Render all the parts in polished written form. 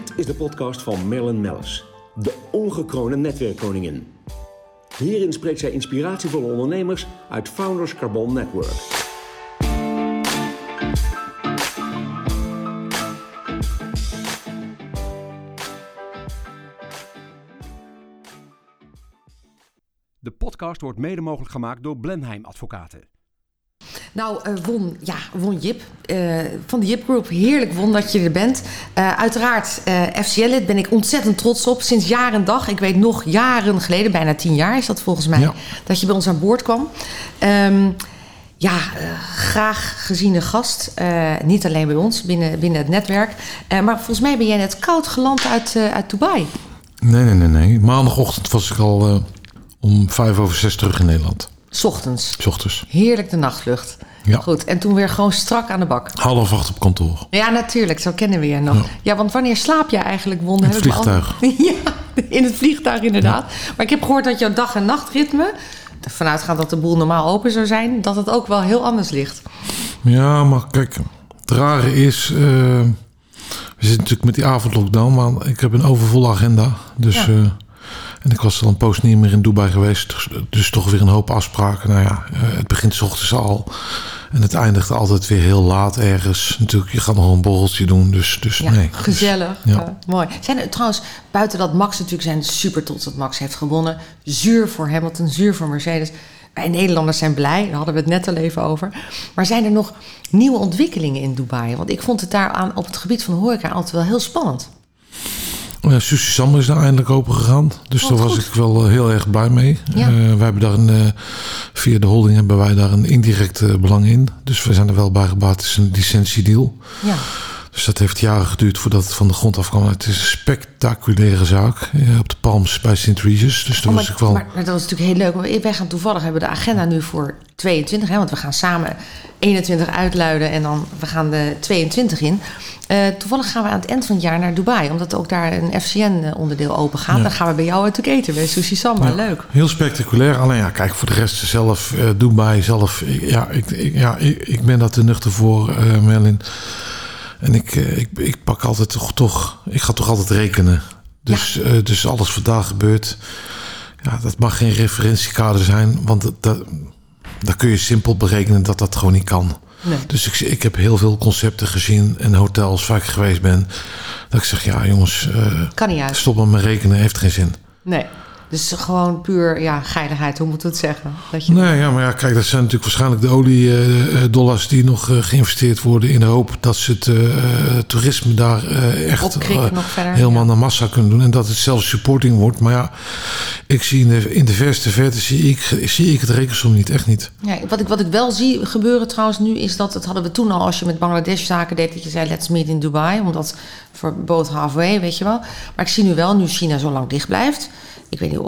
Dit is de podcast van Marilyn Melles, de ongekroonde netwerkkoningin. Hierin spreekt zij inspiratievolle ondernemers uit Founders Carbon Network. De podcast wordt mede mogelijk gemaakt door Blenheim Advocaten. Nou, Won Jip van de Jip Groep. Heerlijk, Won, dat je er bent. Uiteraard, FCL-lid ben ik ontzettend trots op. Sinds jaar en dag, ik weet nog jaren geleden, bijna 10 jaar is dat volgens mij, ja, dat je bij ons aan boord kwam. Graag geziene gast. Niet alleen bij ons, binnen het netwerk. Maar volgens mij ben jij net koud geland uit Dubai. Nee. Maandagochtend was ik al... om 5:05 terug in Nederland. 's Ochtends? 's Ochtends. Heerlijk de nachtvlucht. Ja. Goed, en toen weer gewoon strak aan de bak. 7:30 op kantoor. Ja, natuurlijk, zo kennen we je nog. Ja, want wanneer slaap je eigenlijk, Won? In het vliegtuig. Ja, in het vliegtuig inderdaad. Ja. Maar ik heb gehoord dat jouw dag- en nachtritme... vanuitgaand dat de boel normaal open zou zijn... dat het ook wel heel anders ligt. Ja, maar kijk, het rare is... we zitten natuurlijk met die avondlockdown... maar ik heb een overvolle agenda, dus... Ja. En ik was al een poos niet meer in Dubai geweest. Dus toch weer een hoop afspraken. Nou ja, het begint 's ochtends al. En het eindigt altijd weer heel laat ergens. Natuurlijk, je gaat nog een borreltje doen. Dus nee. Gezellig. Dus, ja. Mooi. Zijn er trouwens, buiten dat Max natuurlijk zijn super trots dat Max heeft gewonnen. Zuur voor Hamilton, zuur voor Mercedes. Wij Nederlanders zijn blij. Daar hadden we het net al even over. Maar zijn er nog nieuwe ontwikkelingen in Dubai? Want ik vond het daar aan op het gebied van horeca altijd wel heel spannend. Sushi Samba is daar eindelijk open gegaan. Dus daar was ik wel heel erg blij mee. Ja. Wij hebben daar via de holding hebben wij daar een indirect belang in. Dus we zijn er wel bij gebaat. Het is een licentiedeal. Ja. Dus dat heeft jaren geduurd voordat het van de grond af kwam. Het is een spectaculaire zaak op de Palms bij Sint Regis. Dus daar was ik wel... Maar dat was natuurlijk heel leuk. Want wij gaan toevallig hebben de agenda nu voor 22. Hè, want we gaan samen 21 uitluiden en dan we gaan de 22 in. Toevallig gaan we aan het eind van het jaar naar Dubai. Omdat ook daar een FCN-onderdeel open gaat. Ja. Dan gaan we bij jou natuurlijk eten bij Sussie Samba. Ja, leuk. Heel spectaculair. Alleen ja, kijk, voor de rest zelf, Dubai zelf. Ik ben daar te nuchter voor, Merlin. En ik pak altijd toch... Ik ga toch altijd rekenen. Dus, ja. Dus alles vandaag gebeurt. Ja, dat mag geen referentiekader zijn. Want daar kun je simpel berekenen dat dat gewoon niet kan. Nee. Dus ik heb heel veel concepten gezien. En hotels waar ik geweest ben. Dat ik zeg, ja jongens... kan niet uit. Stop maar met rekenen, heeft geen zin. Nee. Dus gewoon puur geiligheid, hoe moet het zeggen? Kijk, dat zijn natuurlijk waarschijnlijk de oliedollars die nog geïnvesteerd worden in de hoop dat ze het toerisme daar echt helemaal naar massa kunnen doen. En dat het zelfs supporting wordt. Maar ja, ik zie in de verste verte zie ik het rekensom niet, echt niet. Ja, wat ik wel zie gebeuren trouwens nu is dat, het hadden we toen al als je met Bangladesh zaken deed, dat je zei let's meet in Dubai, omdat voor both halfway, weet je wel. Maar ik zie nu wel, nu China zo lang dicht blijft, ik weet niet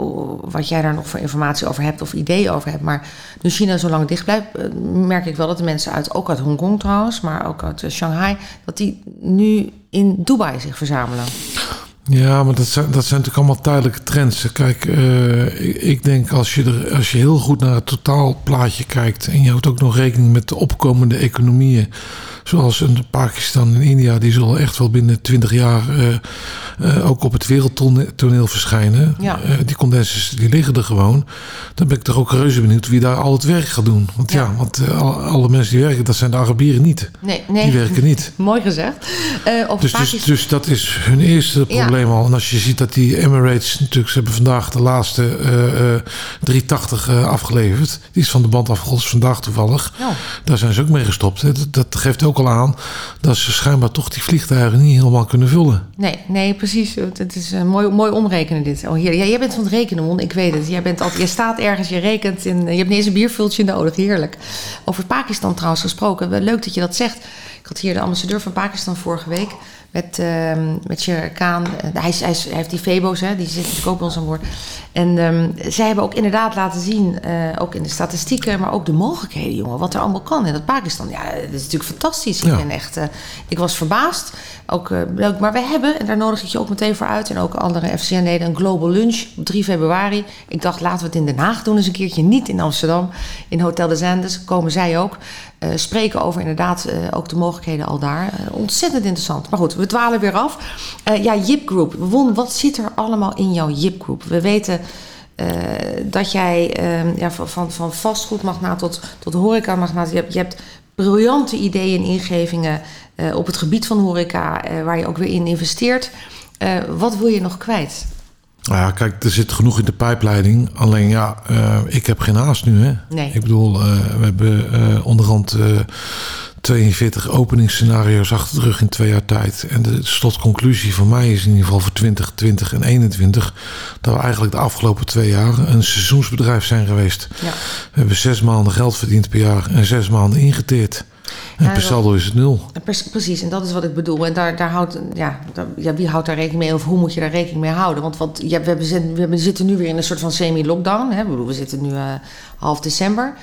wat jij daar nog voor informatie over hebt of ideeën over hebt, maar nu China zo lang dicht blijft, merk ik wel dat de mensen ook uit Hongkong trouwens, maar ook uit Shanghai, dat die nu in Dubai zich verzamelen. Ja, maar dat zijn natuurlijk allemaal tijdelijke trends. Kijk, ik denk als je heel goed naar het totaalplaatje kijkt en je houdt ook nog rekening met de opkomende economieën, zoals Pakistan en India, die zullen echt wel binnen 20 jaar ook op het wereldtoneel verschijnen. Ja. Die condensers die liggen er gewoon. Dan ben ik toch ook reuze benieuwd wie daar al het werk gaat doen. Want alle mensen die werken, dat zijn de Arabieren niet. Nee. Die werken niet. Mooi gezegd. Dus dat is hun eerste probleem al. En als je ziet dat die Emirates natuurlijk, ze hebben vandaag de laatste 380 afgeleverd. Die is van de band afgelost vandaag toevallig. Ja. Daar zijn ze ook mee gestopt. Dat geeft ook al aan dat ze schijnbaar toch die vliegtuigen niet helemaal kunnen vullen. Nee, precies. Het is mooi omrekenen dit. Oh, heerlijk. Ja, jij bent van het rekenen, Won. Ik weet het. Je staat ergens, je rekent en je hebt niet eens een biervultje nodig. Heerlijk. Over Pakistan trouwens gesproken. Leuk dat je dat zegt. Ik had hier de ambassadeur van Pakistan vorige week met Shere Khan. Hij heeft die Febo's, hè, die zitten natuurlijk ook bij ons aan boord. En zij hebben ook inderdaad laten zien, ook in de statistieken, maar ook de mogelijkheden, jongen, wat er allemaal kan in dat Pakistan. Ja, dat is natuurlijk fantastisch. Ja. Ik was verbaasd. Ook leuk, maar we hebben, en daar nodig ik je ook meteen voor uit en ook andere FCN-leden, een global lunch op 3 februari. Ik dacht, laten we het in Den Haag doen eens een keertje, niet in Amsterdam. In Hotel de Zendes komen zij ook. spreken over inderdaad ook de mogelijkheden al daar. Ontzettend interessant. Maar goed, we dwalen weer af. Ja, Jip Groep. Won, wat zit er allemaal in jouw Jip Groep? We weten dat jij van vastgoedmagnaat tot horecamagnaat. Je hebt briljante ideeën en ingevingen op het gebied van horeca, waar je ook weer in investeert. Wat wil je nog kwijt? Nou ja, kijk, er zit genoeg in de pijpleiding. Alleen ja, ik heb geen haast nu. Hè? Nee. Ik bedoel, we hebben onderhand 42 openingsscenario's achter de rug in 2 jaar tijd. En de slotconclusie van mij is in ieder geval voor 2020 en 2021... dat we eigenlijk de afgelopen 2 jaar een seizoensbedrijf zijn geweest. Ja. We hebben 6 maanden geld verdiend per jaar en 6 maanden ingeteerd. En per saldo is het 0. Precies, en dat is wat ik bedoel. En wie houdt daar rekening mee of hoe moet je daar rekening mee houden? Want we zitten nu weer in een soort van semi-lockdown. Hè? Ik bedoel, we zitten nu half december.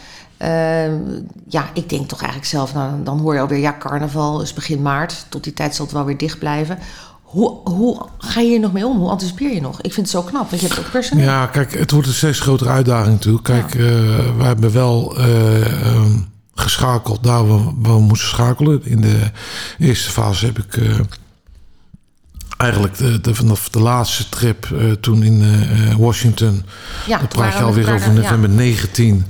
Ik denk toch eigenlijk zelf, nou, dan hoor je alweer, ja, carnaval is begin maart. Tot die tijd zal het wel weer dicht blijven. Hoe ga je hier nog mee om? Hoe anticipeer je nog? Ik vind het zo knap, want je hebt ook personeel. Ja, kijk, het wordt een steeds grotere uitdaging natuurlijk. Kijk, wij hebben wel... geschakeld daar waar we moesten schakelen. In de eerste fase heb ik eigenlijk vanaf de laatste trip toen in Washington... Ja, dat praat je alweer over november 19...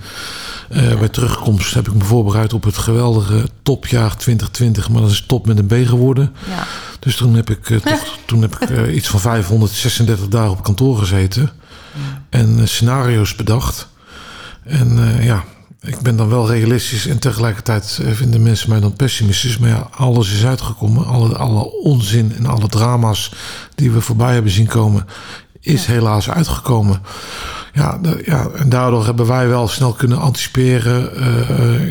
Bij terugkomst heb ik me voorbereid op het geweldige topjaar 2020. Maar dat is top met een B geworden. Ja. Dus toen heb ik, iets van 536 dagen op kantoor gezeten. Ja. En scenario's bedacht. En ik ben dan wel realistisch en tegelijkertijd vinden mensen mij dan pessimistisch. Maar ja, alles is uitgekomen. Alle onzin en alle drama's die we voorbij hebben zien komen, is helaas uitgekomen. Ja, en daardoor hebben wij wel snel kunnen anticiperen.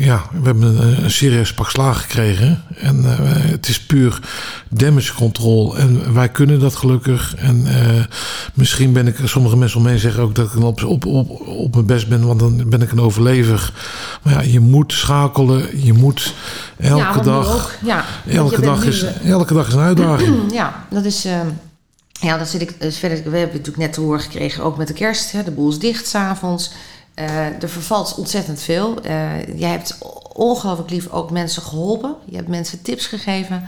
We hebben een serieus pak slaag gekregen. En het is puur damage control. En wij kunnen dat gelukkig. En misschien ben ik, sommige mensen om mij zeggen ook dat ik dan op mijn best ben. Want dan ben ik een overlever. Maar ja, je moet schakelen. Je moet elke dag is een uitdaging. Ja, dat is... Ja, dan zit ik verder. We hebben natuurlijk net te horen gekregen, ook met de kerst. Hè, de boel is dicht 's avonds. Er vervalt ontzettend veel. Jij hebt ongelooflijk lief ook mensen geholpen. Je hebt mensen tips gegeven.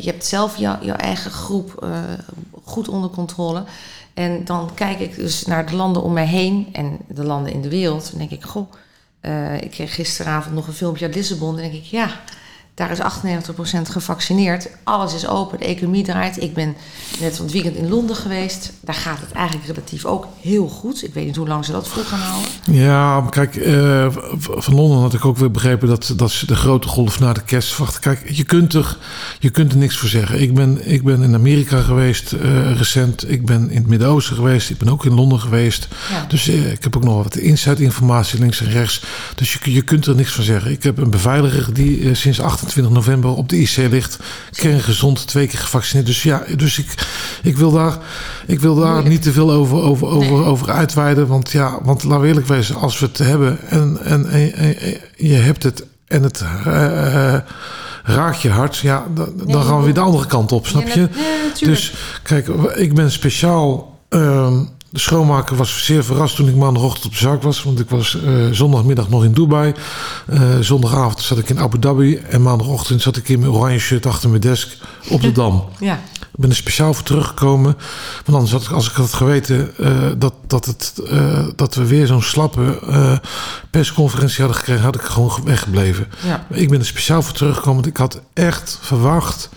Je hebt zelf jouw eigen groep goed onder controle. En dan kijk ik dus naar de landen om mij heen en de landen in de wereld. Dan denk ik, goh, ik kreeg gisteravond nog een filmpje uit Lissabon. Dan denk ik, ja... Daar is 98% gevaccineerd. Alles is open, de economie draait. Ik ben net van het weekend in Londen geweest. Daar gaat het eigenlijk relatief ook heel goed. Ik weet niet hoe lang ze dat vol gaan houden. Ja, kijk, van Londen had ik ook weer begrepen... dat ze de grote golf naar de kerst wachten. Kijk, je kunt er niks voor zeggen. Ik ben in Amerika geweest recent. Ik ben in het Midden-Oosten geweest. Ik ben ook in Londen geweest. Ja. Dus ik heb ook nog wat insight-informatie links en rechts. Dus je kunt er niks van zeggen. Ik heb een beveiliger die sinds 28 november op de IC ligt, kerngezond, 2 keer gevaccineerd. Dus ja, ik wil daar niet te veel over uitweiden. Want laten we eerlijk wezen, als we het hebben en je hebt het en het raakt je hart, ja, dan gaan we weer de andere kant op, snap je? Dus kijk, ik ben speciaal... De schoonmaker was zeer verrast toen ik maandagochtend op de zaak was. Want ik was zondagmiddag nog in Dubai. Zondagavond zat ik in Abu Dhabi. En maandagochtend zat ik in mijn oranje shirt achter mijn desk op de Dam. Ja. Ik ben er speciaal voor teruggekomen. Want anders had ik, als ik had geweten dat we weer zo'n slappe persconferentie hadden gekregen, had ik gewoon weggebleven. Ja. Ik ben er speciaal voor teruggekomen. Want ik had echt verwacht,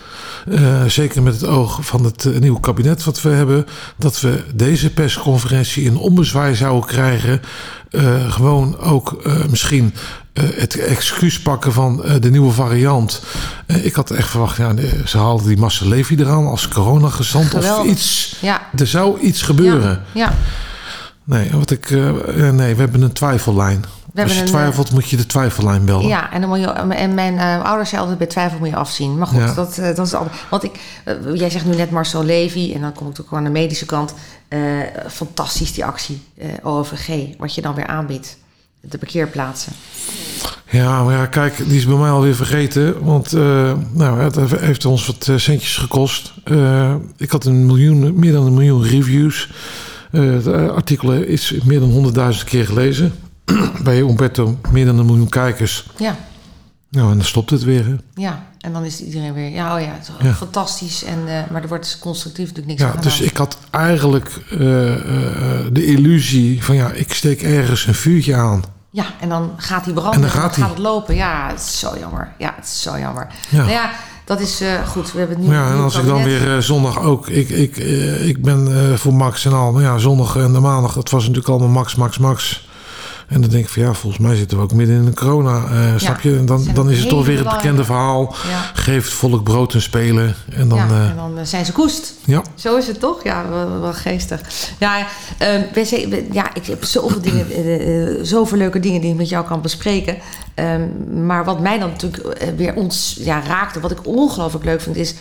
zeker met het oog van het nieuwe kabinet wat we hebben, dat we deze persconferentie in onbezwaar zouden krijgen. Gewoon ook misschien het excuus pakken van de nieuwe variant. Ik had echt verwacht, ze haalden die Marcel Levy eraan als coronagezant of iets. Ja. Er zou iets gebeuren. Ja. Nee, we hebben een twijfellijn. Als je twijfelt, moet je de twijfellijn bellen. Ja, en dan moet je, en mijn ouders zeiden altijd, bij twijfel moet je afzien. Maar goed, dat is altijd. Want jij zegt nu net Marcel Levy, en dan kom ik ook aan de medische kant. Fantastisch die actie, OVG, wat je dan weer aanbiedt. De parkeerplaatsen. Ja, maar ja, kijk, die is bij mij alweer vergeten. Want het heeft ons wat centjes gekost. Ik had meer dan 1 miljoen reviews. Het artikel is meer dan 100.000 keer gelezen. Bij Umberto meer dan 1 miljoen kijkers. Ja. Nou, en dan stopt het weer, hè? Ja, en dan is iedereen weer... Ja, oh ja, het is fantastisch. En, maar er wordt constructief natuurlijk niks aan gedaan. Dus ik had eigenlijk de illusie van... ja, ik steek ergens een vuurtje aan. Ja, en dan gaat die branden en dan gaat het lopen. Ja, het is zo jammer. Ja, het is zo jammer. Ja. Nou ja, dat is goed. We hebben het nu. Ja, en als ik dan weer zondag ook... Ik ben voor Max en al... Maar ja, zondag en de maandag... dat was natuurlijk allemaal Max... En dan denk ik van ja, volgens mij zitten we ook midden in de corona. Snap je? En dan is het toch weer het bekende verhaal. Ja. Geef het volk brood en spelen. En dan, en dan zijn ze koest. Ja. Zo is het toch? Ja, wel geestig. Ja, ik heb zoveel dingen, zoveel leuke dingen die ik met jou kan bespreken. Maar wat mij dan natuurlijk weer raakte, wat ik ongelooflijk leuk vind, is...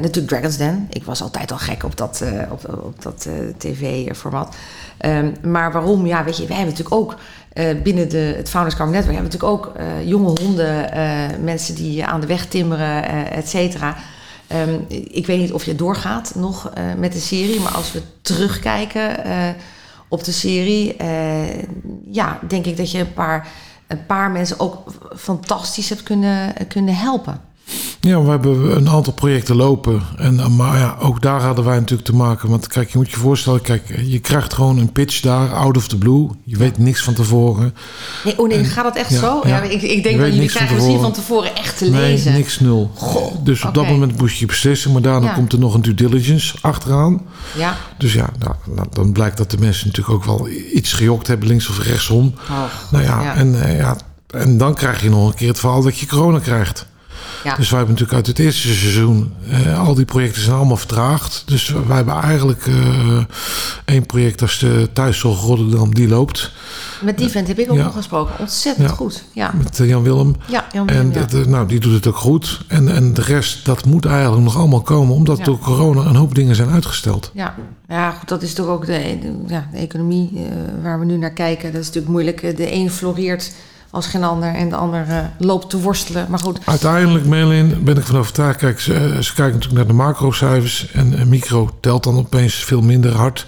natuurlijk Dragon's Den. Ik was altijd al gek op dat tv-format. Maar waarom? Ja, weet je, wij hebben natuurlijk ook binnen het Founders Carbon Network... hebben natuurlijk ook jonge honden, mensen die aan de weg timmeren, et cetera. Ik weet niet of je doorgaat nog met de serie... maar als we terugkijken op de serie... denk ik dat je een paar mensen ook fantastisch hebt kunnen helpen. Ja, we hebben een aantal projecten lopen. Maar ja, ook daar hadden wij natuurlijk te maken. Want kijk, je moet je voorstellen... Kijk, je krijgt gewoon een pitch daar, out of the blue. Je weet niks van tevoren. Nee, gaat dat echt zo? Ja, ik denk dat jullie krijgen misschien van tevoren echt te lezen. Nee, niks, nul. Goh, dus op dat moment moest je beslissen. Maar daarna komt er nog een due diligence achteraan. Ja. Dus ja, dan blijkt dat de mensen natuurlijk ook wel iets gejokt hebben... links of rechtsom. Oh, en dan krijg je nog een keer het verhaal dat je corona krijgt. Ja. Dus wij hebben natuurlijk uit het eerste seizoen... al die projecten zijn allemaal vertraagd. Dus wij hebben eigenlijk één project als de thuiszorg Rotterdam, die loopt. Met die vent heb ik ook nog gesproken. Ontzettend goed. Ja. Met Jan Willem. Ja, Jan Willem. En die doet het ook goed. En de rest, dat moet eigenlijk nog allemaal komen... omdat door corona een hoop dingen zijn uitgesteld. Ja, goed, dat is toch ook de economie waar we nu naar kijken. Dat is natuurlijk moeilijk. De een floreert... als geen ander. En de ander loopt te worstelen. Maar goed. Uiteindelijk, Merlin, ben ik van overtuigd. Kijk, ze kijken natuurlijk naar de macrocijfers. En micro telt dan opeens veel minder hard.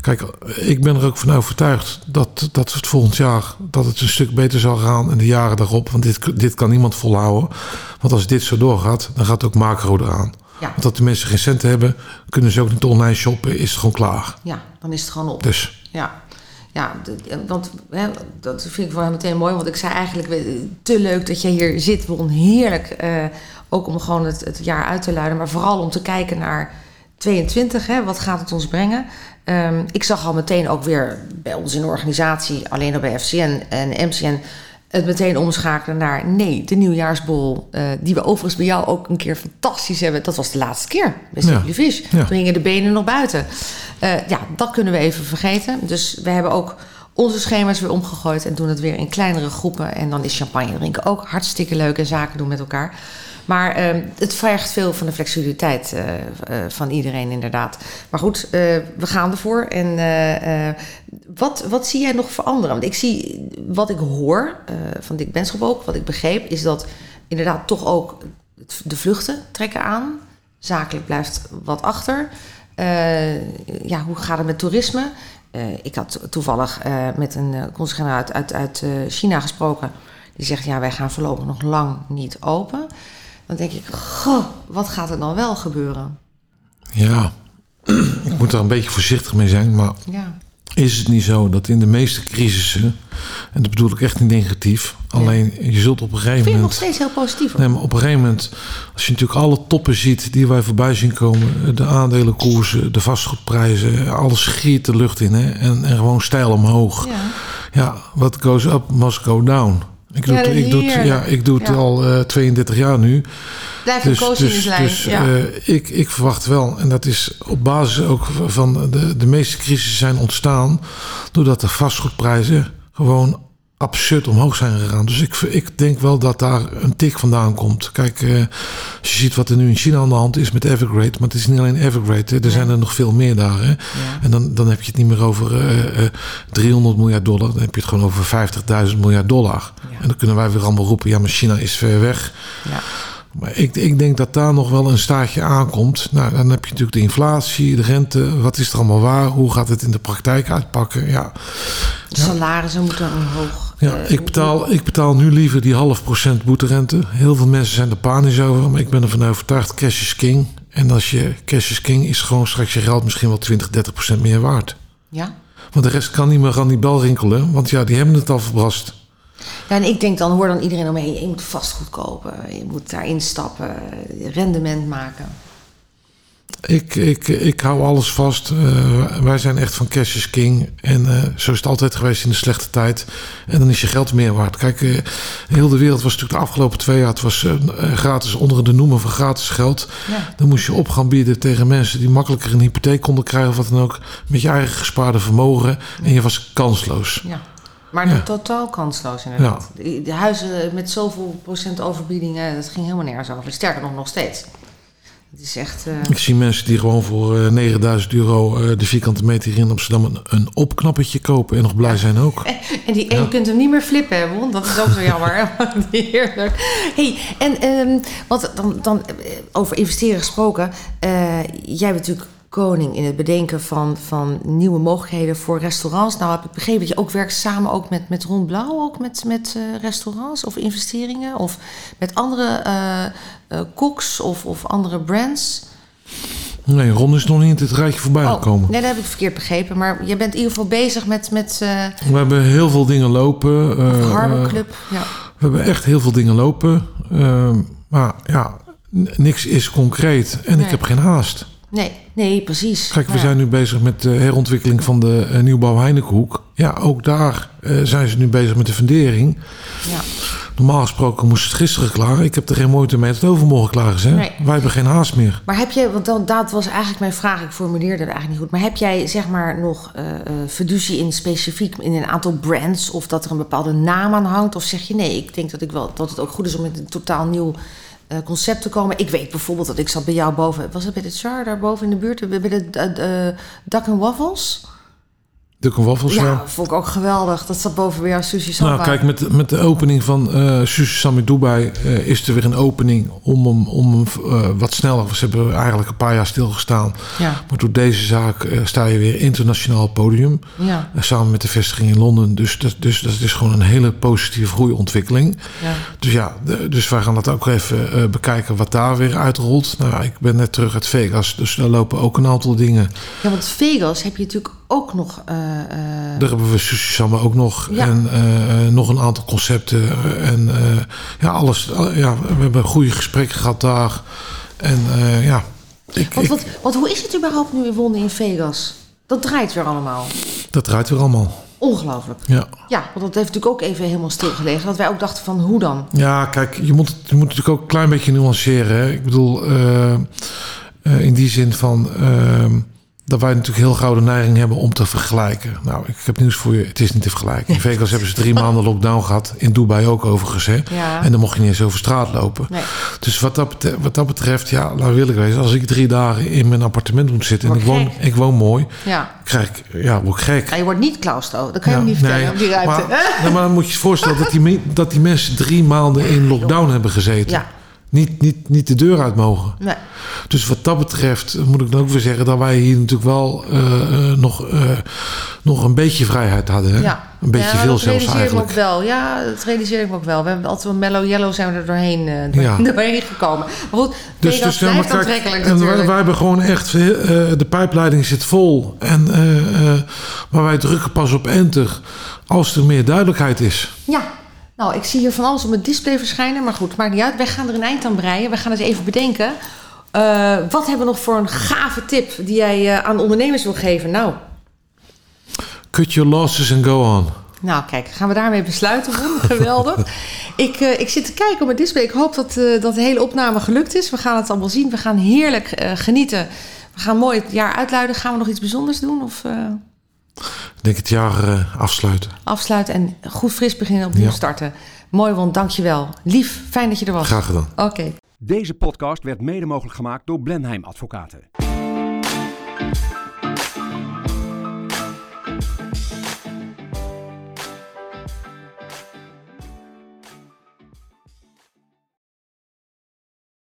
Kijk, ik ben er ook van overtuigd dat het volgend jaar... dat het een stuk beter zal gaan en de jaren daarop. Want dit kan niemand volhouden. Want als dit zo doorgaat, dan gaat ook macro eraan. Ja. Want dat de mensen geen centen hebben... kunnen ze ook niet online shoppen, is het gewoon klaar. Ja, dan is het gewoon op. Dus. Ja. Ja, want dat vind ik wel meteen mooi. Want ik zei eigenlijk, te leuk dat je hier zit, Won. Heerlijk, ook om gewoon het jaar uit te luiden. Maar vooral om te kijken naar 22, hè, wat gaat het ons brengen? Ik zag al meteen ook weer bij ons in de organisatie, alleen al bij FCN en MCN... het meteen omschakelen naar, de nieuwjaarsbol... die we overigens bij jou ook een keer fantastisch hebben. Dat was de laatste keer, best jullie vis. Ja. Toen hingen de benen nog buiten. Dat kunnen we even vergeten. Dus we hebben ook onze schema's weer omgegooid... en doen het weer in kleinere groepen. En dan is champagne drinken ook hartstikke leuk... en zaken doen met elkaar. Maar het vergt veel van de flexibiliteit van iedereen inderdaad. Maar goed, we gaan ervoor. En wat zie jij nog veranderen? Want ik zie, wat ik hoor van Dick Benschop ook... wat ik begreep, is dat inderdaad toch ook de vluchten trekken aan. Zakelijk blijft wat achter. Hoe gaat het met toerisme? Ik had toevallig met een consument uit China gesproken... die zegt, wij gaan voorlopig nog lang niet open. Dan denk ik, goh, wat gaat er dan wel gebeuren? Ja, ik moet daar een beetje voorzichtig mee zijn. Maar is het niet zo dat in de meeste crisissen... en dat bedoel ik echt niet negatief... alleen je zult op een gegeven moment... vind je nog steeds heel positief. Nee, maar op een gegeven moment... als je natuurlijk alle toppen ziet die wij voorbij zien komen... de aandelenkoersen, de vastgoedprijzen... alles giert de lucht in, hè? En gewoon steil omhoog. Ja, what goes up must go down... Ik doe het al 32 jaar nu. Blijf een coach in de lijn. Ik verwacht wel, en dat is op basis ook van de meeste crisissen zijn ontstaan... doordat de vastgoedprijzen gewoon absurd omhoog zijn gegaan. Dus ik denk wel dat daar een tik vandaan komt. Kijk, als je ziet wat er nu in China aan de hand is met Evergrande... maar het is niet alleen Evergrande, hè. Er zijn er nog veel meer daar. Hè. Ja. En dan heb je het niet meer over $300 miljard. Dan heb je het gewoon over $50.000 miljard. Ja. En dan kunnen wij weer allemaal roepen, maar China is ver weg. Ja. Maar ik denk dat daar nog wel een staartje aankomt. Nou, dan heb je natuurlijk de inflatie, de rente. Wat is er allemaal waar? Hoe gaat het in de praktijk uitpakken? Ja. Salarissen moeten omhoog. Ja, ik betaal nu liever die 0,5% boeterente. Heel veel mensen zijn er panisch over, maar ik ben ervan overtuigd, cash is king. En als je cash is king, is gewoon straks je geld misschien wel 20-30% meer waard. Ja. Want de rest kan niet meer aan die bel rinkelen, want ja, die hebben het al verbrast. Ja, en ik denk dan, hoor dan iedereen omheen, je moet vastgoed kopen, je moet daarin stappen, rendement maken. Ik hou alles vast. Wij zijn echt van cash is king. En zo is het altijd geweest in de slechte tijd. En dan is je geld meer waard. Kijk, heel de wereld was natuurlijk de afgelopen 2 jaar... het was gratis, onder de noemer van gratis geld. Ja. Dan moest je op gaan bieden tegen mensen die makkelijker een hypotheek konden krijgen of wat dan ook, met je eigen gespaarde vermogen. En je was kansloos. Ja. Maar totaal kansloos inderdaad. Ja. De huizen met zoveel procent overbiedingen, dat ging helemaal nergens over. Sterker nog steeds. Het is echt, Ik zie mensen die gewoon voor €9.000 de vierkante meter hier in Amsterdam een opknappertje kopen en nog blij zijn ook. En die één kunt hem niet meer flippen hebben, want dat is ook zo jammer. Heerlijk. Hey, en wat dan over investeren gesproken. Jij bent natuurlijk koning in het bedenken van nieuwe mogelijkheden voor restaurants. Nou heb ik begrepen dat je ook werkt samen ook met Ron Blauw, ook met restaurants of investeringen of met andere koks of andere brands. Nee, Ron is nog niet in het rijtje voorbij gekomen. Nee, dat heb ik verkeerd begrepen. Maar je bent in ieder geval bezig met we hebben heel veel dingen lopen. Harbor Club, ja. We hebben echt heel veel dingen lopen. Maar ja, niks is concreet en ik heb geen haast. Nee, precies. Kijk, we zijn nu bezig met de herontwikkeling van de nieuwbouw Heinekenhoek. Ja, ook daar zijn ze nu bezig met de fundering. Ja. Normaal gesproken moest het gisteren klaar. Ik heb er geen moeite mee dat het overmorgen klaar is. Hè? Nee. Wij hebben geen haast meer. Maar heb je, want dat was eigenlijk mijn vraag. Ik formuleerde dat eigenlijk niet goed. Maar heb jij zeg maar nog fiducie in specifiek in een aantal brands? Of dat er een bepaalde naam aan hangt? Of zeg je nee, ik denk dat dat het ook goed is om met een totaal nieuw concept te komen. Ik weet bijvoorbeeld dat ik zat bij jou boven. Was het bij de Char, daar boven in de buurt? Bij de Duck and Waffles? Duck and Waffles, ja. Dat vond ik ook geweldig. Dat zat boven bij jou, Sushi Samba. Nou, kijk, met de opening van Sushi Samba in Dubai is er weer een opening om wat sneller. Ze hebben eigenlijk een paar jaar stilgestaan. Ja. Maar door deze zaak sta je weer internationaal podium. Ja. Samen met de vestiging in Londen. Dus dat is gewoon een hele positieve groeiontwikkeling. Ja. Dus wij gaan dat ook even bekijken wat daar weer uitrolt. Nou, ik ben net terug uit Vegas, dus daar lopen ook een aantal dingen. Ja, want Vegas heb je natuurlijk ook nog. Daar hebben we Sussie Samba ook nog. Ja. En nog een aantal concepten. En alles. We hebben een goede gesprekken gehad daar. En ja. Want hoe is het überhaupt nu in Won in Vegas? Dat draait weer allemaal. Ongelooflijk. Ja. Ja, want dat heeft natuurlijk ook even helemaal stilgelegen. Dat wij ook dachten van, hoe dan? Ja, kijk, je moet natuurlijk ook een klein beetje nuanceren. Hè? Ik bedoel, in die zin van, dat wij natuurlijk heel gauw de neiging hebben om te vergelijken. Nou, ik heb nieuws voor je. Het is niet te vergelijken. In Vegas hebben ze 3 maanden lockdown gehad. In Dubai ook overigens. Hè? Ja. En dan mocht je niet eens over straat lopen. Nee. Dus wat dat betreft, ja, laat wil ik wezen. Als ik 3 dagen in mijn appartement moet zitten en ik woon mooi. Ja. Word ik gek. Ja, je wordt niet claustro. Dat kan je niet vertellen op die ruimte. Maar dan moet je je voorstellen dat die mensen 3 maanden in lockdown hebben gezeten. Ja. Niet de deur uit mogen. Nee. Dus wat dat betreft moet ik dan ook weer zeggen dat wij hier natuurlijk wel nog een beetje vrijheid hadden. Hè? Ja. Een beetje veel zelfs eigenlijk. Dat realiseer ik me ook wel. We hebben altijd wel mellow yellow zijn we er doorheen gekomen. Maar goed, dus blijft aantrekkelijk natuurlijk. En wij hebben gewoon echt, de pijpleiding zit vol. En maar wij drukken pas op enter als er meer duidelijkheid is. Ja. Nou, ik zie hier van alles op het display verschijnen. Maar goed, het maakt niet uit. Wij gaan er een eind aan breien. We gaan eens even bedenken. Wat hebben we nog voor een gave tip die jij aan ondernemers wil geven? Nou. Cut your losses and go on. Nou, kijk, gaan we daarmee besluiten, Ron. Geweldig. Ik zit te kijken op het display. Ik hoop dat de hele opname gelukt is. We gaan het allemaal zien. We gaan heerlijk genieten. We gaan mooi het jaar uitluiden. Gaan we nog iets bijzonders doen? Of... Ik denk het jaar afsluiten. Afsluiten en goed fris beginnen opnieuw starten. Mooi, want dankjewel. Lief, fijn dat je er was. Graag gedaan. Oké. Deze podcast werd mede mogelijk gemaakt door Blenheim Advocaten.